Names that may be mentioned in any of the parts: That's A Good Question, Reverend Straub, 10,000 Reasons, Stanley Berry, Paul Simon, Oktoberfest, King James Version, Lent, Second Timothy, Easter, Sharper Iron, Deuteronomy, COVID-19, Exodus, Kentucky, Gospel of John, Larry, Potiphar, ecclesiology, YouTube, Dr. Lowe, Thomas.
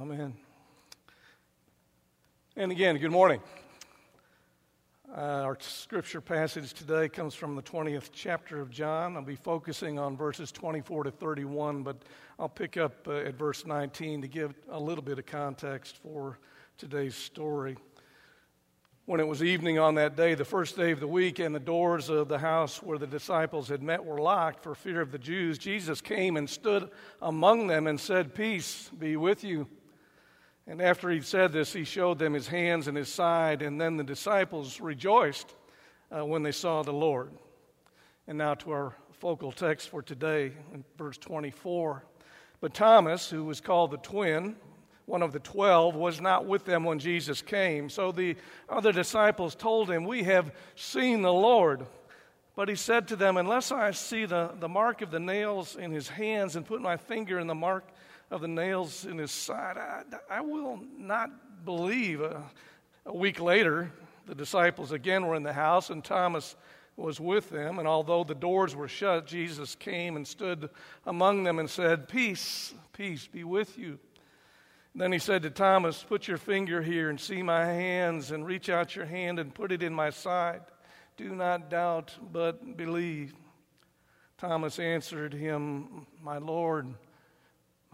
Amen. And again, good morning. Our scripture passage today comes from the 20th chapter of John. I'll be focusing on verses 24 to 31, but I'll pick up at verse 19 to give a little bit of context for today's story. When it was evening on that day, the first day of the week, and the doors of the house where the disciples had met were locked for fear of the Jews, Jesus came and stood among them and said, "Peace be with you." And after he said this, he showed them his hands and his side, and then the disciples rejoiced when they saw the Lord. And now to our focal text for today, in verse 24. But Thomas, who was called the twin, one of the 12, was not with them when Jesus came. So the other disciples told him, "We have seen the Lord." But he said to them, "Unless I see the mark of the nails in his hands and put my finger in the mark of the nails in his side, I will not believe." A week later, the disciples again were in the house, and Thomas was with them. And although the doors were shut, Jesus came and stood among them and said, Peace be with you." And then he said to Thomas, "Put your finger here and see my hands, and reach out your hand and put it in my side. Do not doubt, but believe." Thomas answered him, My Lord,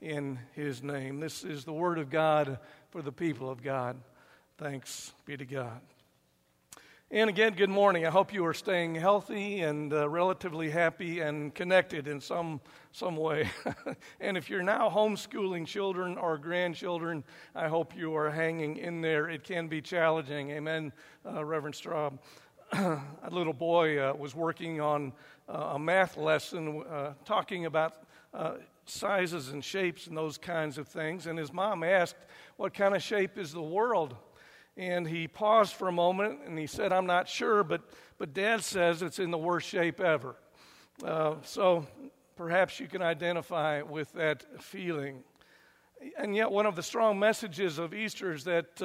in his name. This is the word of God for the people of God. Thanks be to God. And again, good morning. I hope you are staying healthy and relatively happy and connected in some way. And if you're now homeschooling children or grandchildren, I hope you are hanging in there. It can be challenging. Amen, Reverend Straub. A little boy was working on a math lesson, talking about sizes and shapes and those kinds of things. And his mom asked, "What kind of shape is the world?" And he paused for a moment and he said, "I'm not sure, but Dad says it's in the worst shape ever." So perhaps you can identify with that feeling. And yet one of the strong messages of Easter is that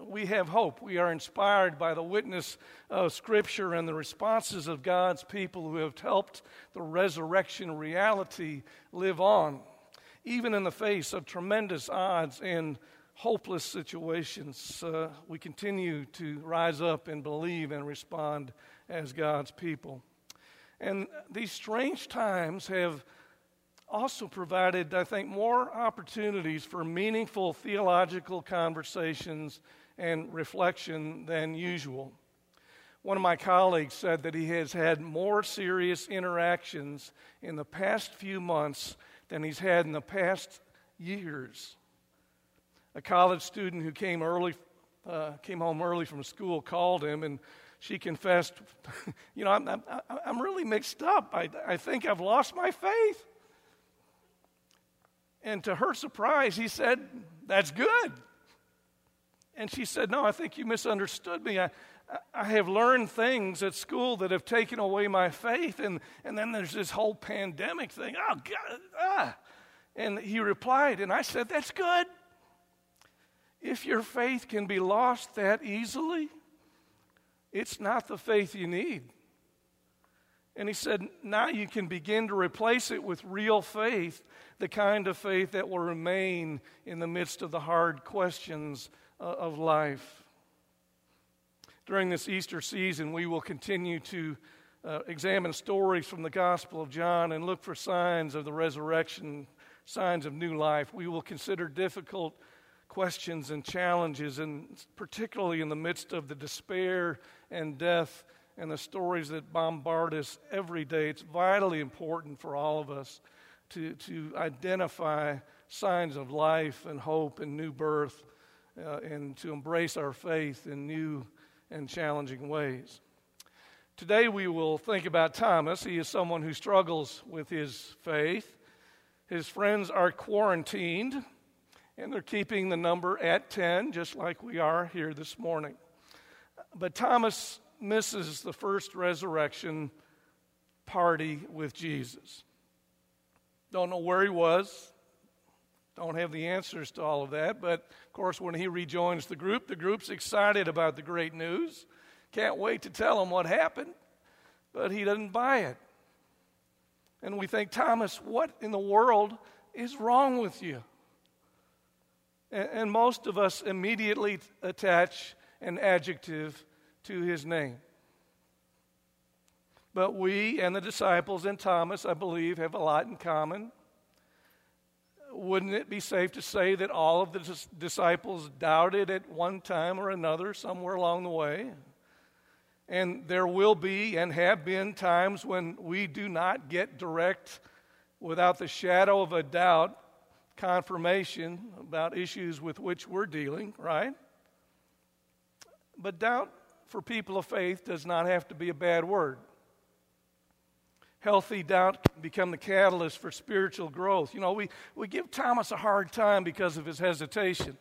we have hope. We are inspired by the witness of Scripture and the responses of God's people who have helped the resurrection reality live on, even in the face of tremendous odds and hopeless situations. We continue to rise up and believe and respond as God's people. And these strange times have also provided, I think, more opportunities for meaningful theological conversations and reflection than usual. One of my colleagues said that he has had more serious interactions in the past few months than he's had in the past years. A college student who came home early from school called him, and she confessed, "You know, I'm really mixed up. I think I've lost my faith." And to her surprise, he said, "That's good." And she said, "No, I think you misunderstood me. I have learned things at school that have taken away my faith, and then there's this whole pandemic thing. Oh, God." And he replied, and I said, "That's good. If your faith can be lost that easily, it's not the faith you need." And he said, "Now you can begin to replace it with real faith, the kind of faith that will remain in the midst of the hard questions of life." During this Easter season, we will continue to examine stories from the Gospel of John and look for signs of the resurrection, signs of new life. We will consider difficult questions and challenges, and particularly in the midst of the despair and death and the stories that bombard us every day. It's vitally important for all of us to identify signs of life and hope and new birth, and to embrace our faith in new and challenging ways. Today we will think about Thomas. He is someone who struggles with his faith. His friends are quarantined, and they're keeping the number at 10, just like we are here this morning. But Thomas misses the first resurrection party with Jesus. Don't know where he was. Don't have the answers to all of that. But, of course, when he rejoins the group's excited about the great news. Can't wait to tell him what happened. But he doesn't buy it. And we think, Thomas, what in the world is wrong with you? And most of us immediately attach an adjective to his name. But we and the disciples and Thomas, I believe, have a lot in common. Wouldn't it be safe to say that all of the disciples doubted at one time or another somewhere along the way? And there will be and have been times when we do not get direct, without the shadow of a doubt, confirmation about issues with which we're dealing, right? But doubt for people of faith does not have to be a bad word. Healthy doubt can become the catalyst for spiritual growth. You know, we give Thomas a hard time because of his hesitation.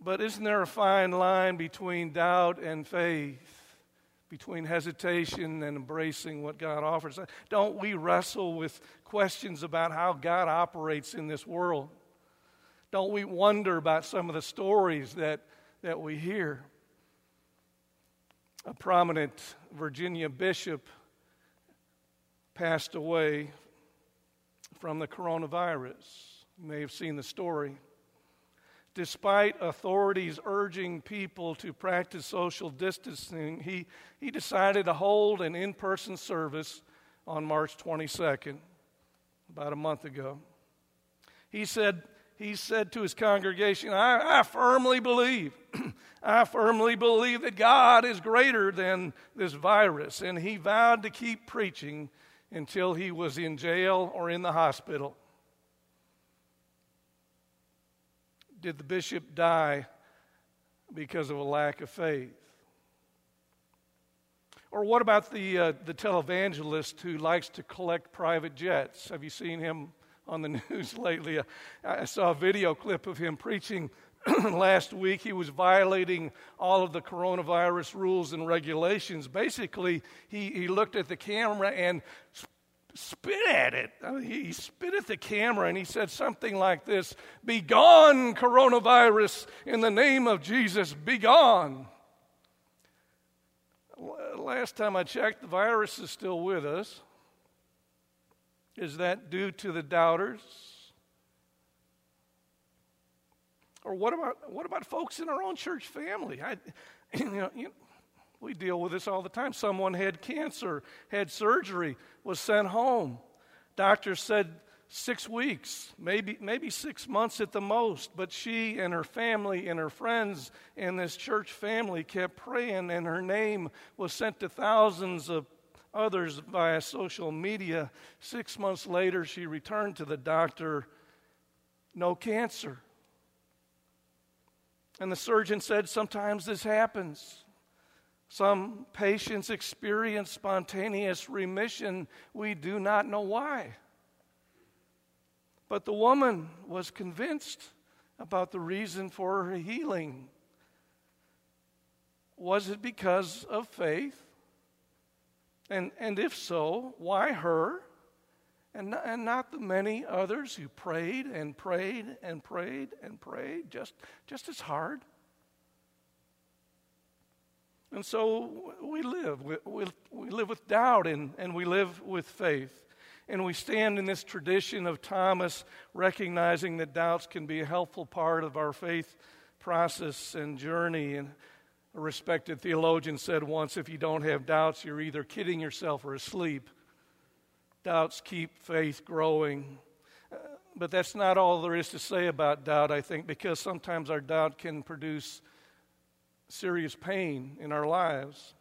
But isn't there a fine line between doubt and faith, between hesitation and embracing what God offers? Don't we wrestle with questions about how God operates in this world? Don't we wonder about some of the stories that we hear? A prominent Virginia bishop passed away from the coronavirus. You may have seen the story. Despite authorities urging people to practice social distancing, he decided to hold an in-person service on March 22nd, about a month ago. He said to his congregation, I firmly believe that God is greater than this virus, and he vowed to keep preaching until he was in jail or in the hospital. Did the bishop die because of a lack of faith? Or what about the televangelist who likes to collect private jets? Have you seen him on the news lately? I saw a video clip of him preaching last week. He was violating all of the coronavirus rules and regulations. Basically, he looked at the camera and spit at it. I mean, he spit at the camera and he said something like this: "Be gone, coronavirus, in the name of Jesus, be gone." Last time I checked, the virus is still with us. Is that due to the doubters? Or what about folks in our own church family? We deal with this all the time. Someone had cancer, had surgery, was sent home. Doctors said 6 weeks, maybe 6 months at the most. But she and her family and her friends and this church family kept praying, and her name was sent to thousands of others via social media. 6 months later, she returned to the doctor, no cancer. And the surgeon said, sometimes this happens. Some patients experience spontaneous remission. We do not know why. But the woman was convinced about the reason for her healing. Was it because of faith? And if so, why her? And not the many others who prayed and prayed and prayed and prayed just as hard. And so we live with doubt and we live with faith. And we stand in this tradition of Thomas, recognizing that doubts can be a helpful part of our faith process and journey. And a respected theologian said once, if you don't have doubts, you're either kidding yourself or asleep. Doubts keep faith growing. But that's not all there is to say about doubt, I think, because sometimes our doubt can produce serious pain in our lives.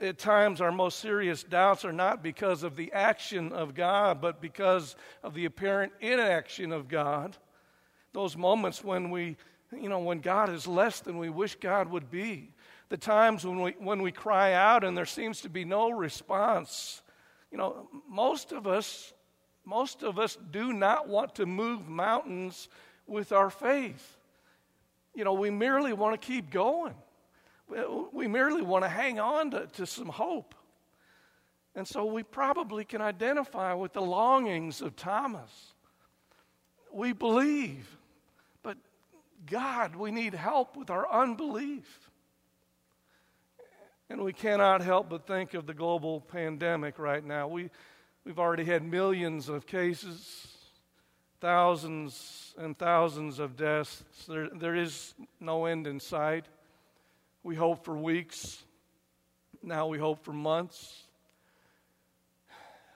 At times, our most serious doubts are not because of the action of God, but because of the apparent inaction of God. Those moments when when God is less than we wish God would be. The times when we cry out and there seems to be no response. You know, most of us do not want to move mountains with our faith. You know, we merely want to keep going. We merely want to hang on to some hope. And so we probably can identify with the longings of Thomas. We believe, but God, we need help with our unbelief. And we cannot help but think of the global pandemic right now. We've already had millions of cases, thousands and thousands of deaths. There is no end in sight. We hope for weeks. Now we hope for months.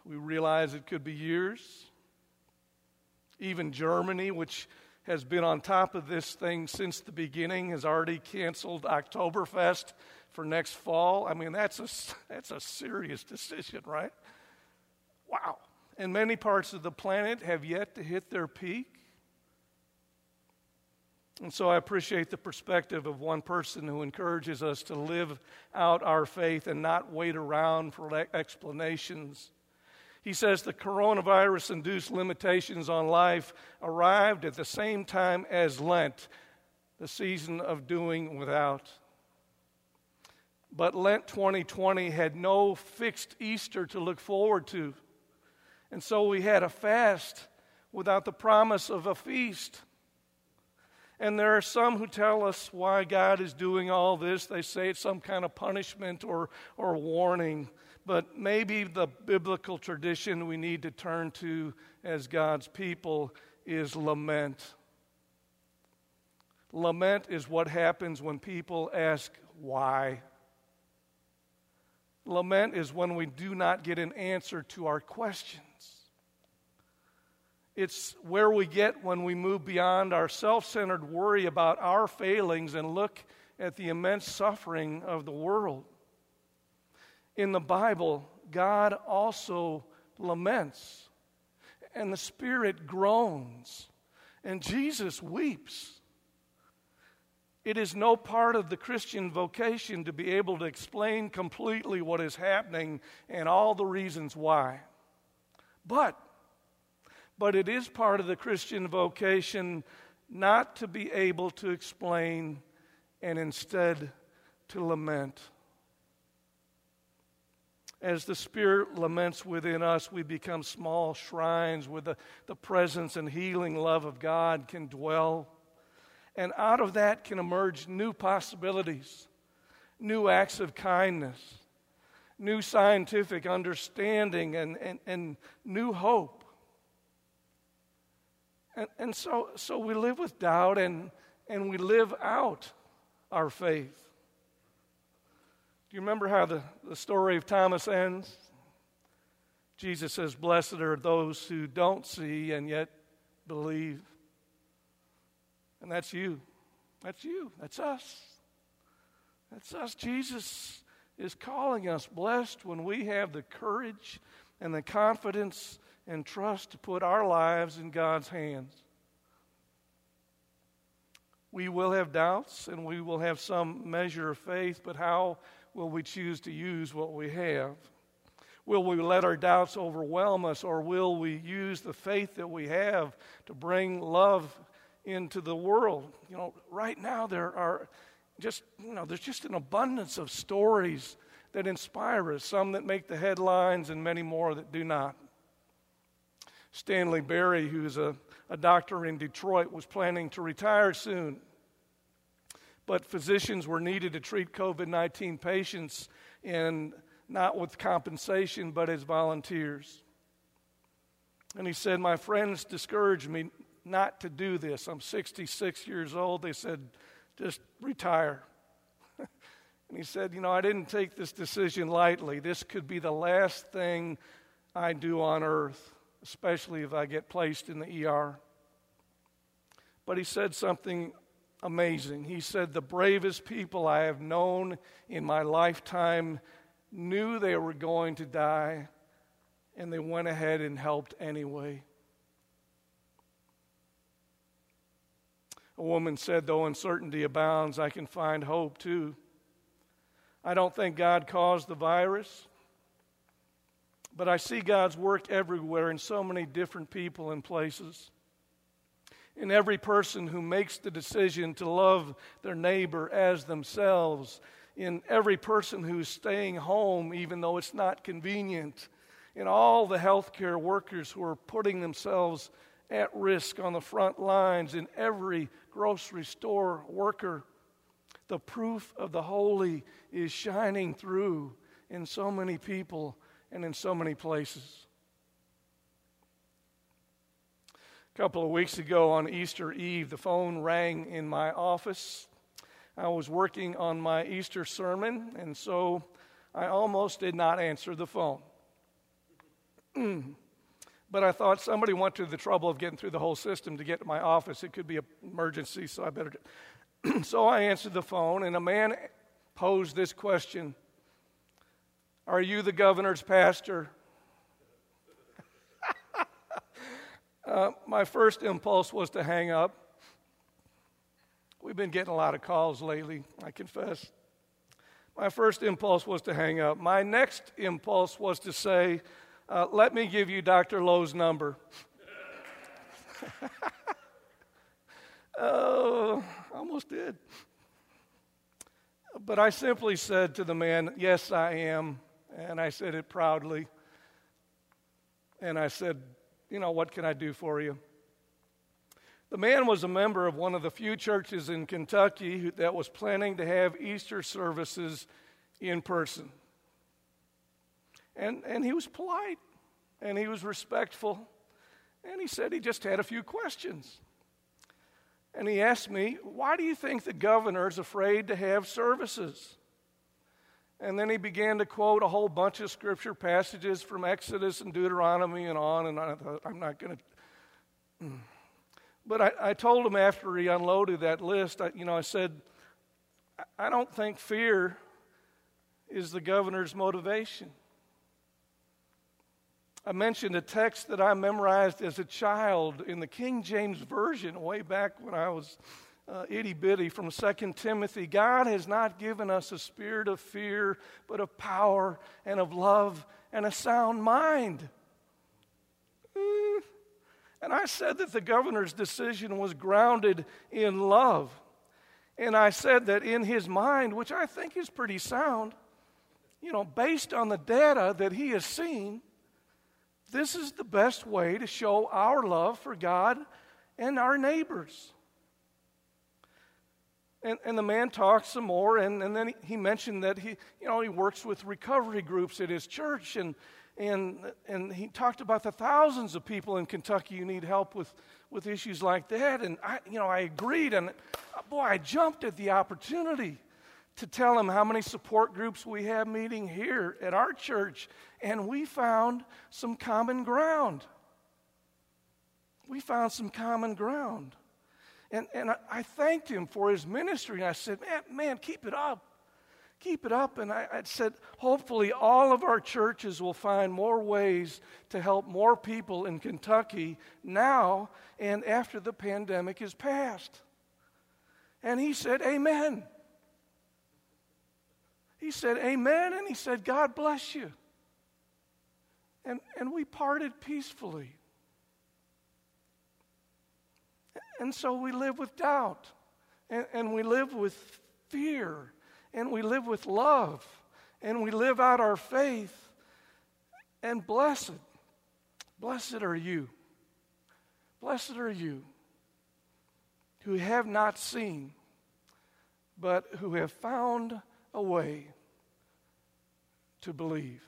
We realize it could be years. Even Germany, which has been on top of this thing since the beginning, has already canceled Oktoberfest for next fall. I mean, that's a serious decision, right? Wow. And many parts of the planet have yet to hit their peak. And so I appreciate the perspective of one person who encourages us to live out our faith and not wait around for explanations. He says the coronavirus-induced limitations on life arrived at the same time as Lent, the season of doing without. But Lent 2020 had no fixed Easter to look forward to. And so we had a fast without the promise of a feast. And there are some who tell us why God is doing all this. They say it's some kind of punishment or warning. But maybe the biblical tradition we need to turn to as God's people is lament. Lament is what happens when people ask why. Lament is when we do not get an answer to our questions. It's where we get when we move beyond our self-centered worry about our failings and look at the immense suffering of the world. In the Bible, God also laments, and the Spirit groans, and Jesus weeps. It is no part of the Christian vocation to be able to explain completely what is happening and all the reasons why. But it is part of the Christian vocation not to be able to explain and instead to lament. As the Spirit laments within us, we become small shrines where the presence and healing love of God can dwell. And out of that can emerge new possibilities, new acts of kindness, new scientific understanding, and new hope. And so we live with doubt and we live out our faith. Do you remember how the story of Thomas ends? Jesus says, "Blessed are those who don't see and yet believe." And that's you. That's you. That's us. That's us. Jesus is calling us blessed when we have the courage and the confidence and trust to put our lives in God's hands. We will have doubts and we will have some measure of faith, but how will we choose to use what we have? Will we let our doubts overwhelm us, or will we use the faith that we have to bring love into the world? You know, right now there's just an abundance of stories that inspire us, some that make the headlines and many more that do not. Stanley Berry, who's a doctor in Detroit, was planning to retire soon. But physicians were needed to treat COVID-19 patients, and not with compensation, but as volunteers. And he said, "My friends discouraged me not to do this. I'm 66 years old. They said, just retire." And he said, "You know, I didn't take this decision lightly. This could be the last thing I do on earth, especially if I get placed in the ER." But he said something amazing. He said, "The bravest people I have known in my lifetime knew they were going to die, and they went ahead and helped anyway." A woman said, "Though uncertainty abounds, I can find hope too. I don't think God caused the virus, but I see God's work everywhere in so many different people and places. And every person who makes the decision to love their neighbor as themselves, in every person who's staying home even though it's not convenient, in all the healthcare workers who are putting themselves at risk on the front lines, in every grocery store worker, the proof of the holy is shining through in so many people and in so many places. A couple of weeks ago on Easter Eve, the phone rang in my office. I was working on my Easter sermon, and so I almost did not answer the phone. But I thought somebody went through the trouble of getting through the whole system to get to my office. It could be an emergency, so I better do. So I answered the phone, and a man posed this question: "Are you the governor's pastor?" My first impulse was to hang up. We've been getting a lot of calls lately, I confess. My first impulse was to hang up. My next impulse was to say, let me give you Dr. Lowe's number. Oh, almost did. But I simply said to the man, "Yes, I am." And I said it proudly. And I said, "You know, what can I do for you?" The man was a member of one of the few churches in Kentucky that was planning to have Easter services in person. And he was polite, and he was respectful, and he said he just had a few questions. And he asked me, "Why do you think the governor's afraid to have services?" And then he began to quote a whole bunch of scripture passages from Exodus and Deuteronomy and on, and I thought, I'm not going to. But I told him after he unloaded that list, I said, I don't think fear is the governor's motivation. I mentioned a text that I memorized as a child in the King James Version way back when I was itty-bitty, from Second Timothy. God has not given us a spirit of fear, but of power and of love and a sound mind. And I said that the governor's decision was grounded in love. And I said that in his mind, which I think is pretty sound, based on the data that he has seen, this is the best way to show our love for God and our neighbors. And the man talked some more, and then he mentioned that he works with recovery groups at his church, and he talked about the thousands of people in Kentucky who need help with issues like that. And I agreed, and boy, I jumped at the opportunity to tell him how many support groups we have meeting here at our church, and we found some common ground. And I thanked him for his ministry, and I said, man, keep it up. And I said, hopefully all of our churches will find more ways to help more people in Kentucky now and after the pandemic is past. And he said, amen. He said, amen, and he said, God bless you. And we parted peacefully. And so we live with doubt, and we live with fear, and we live with love, and we live out our faith. And blessed are you. Blessed are you who have not seen, but who have found a way to believe.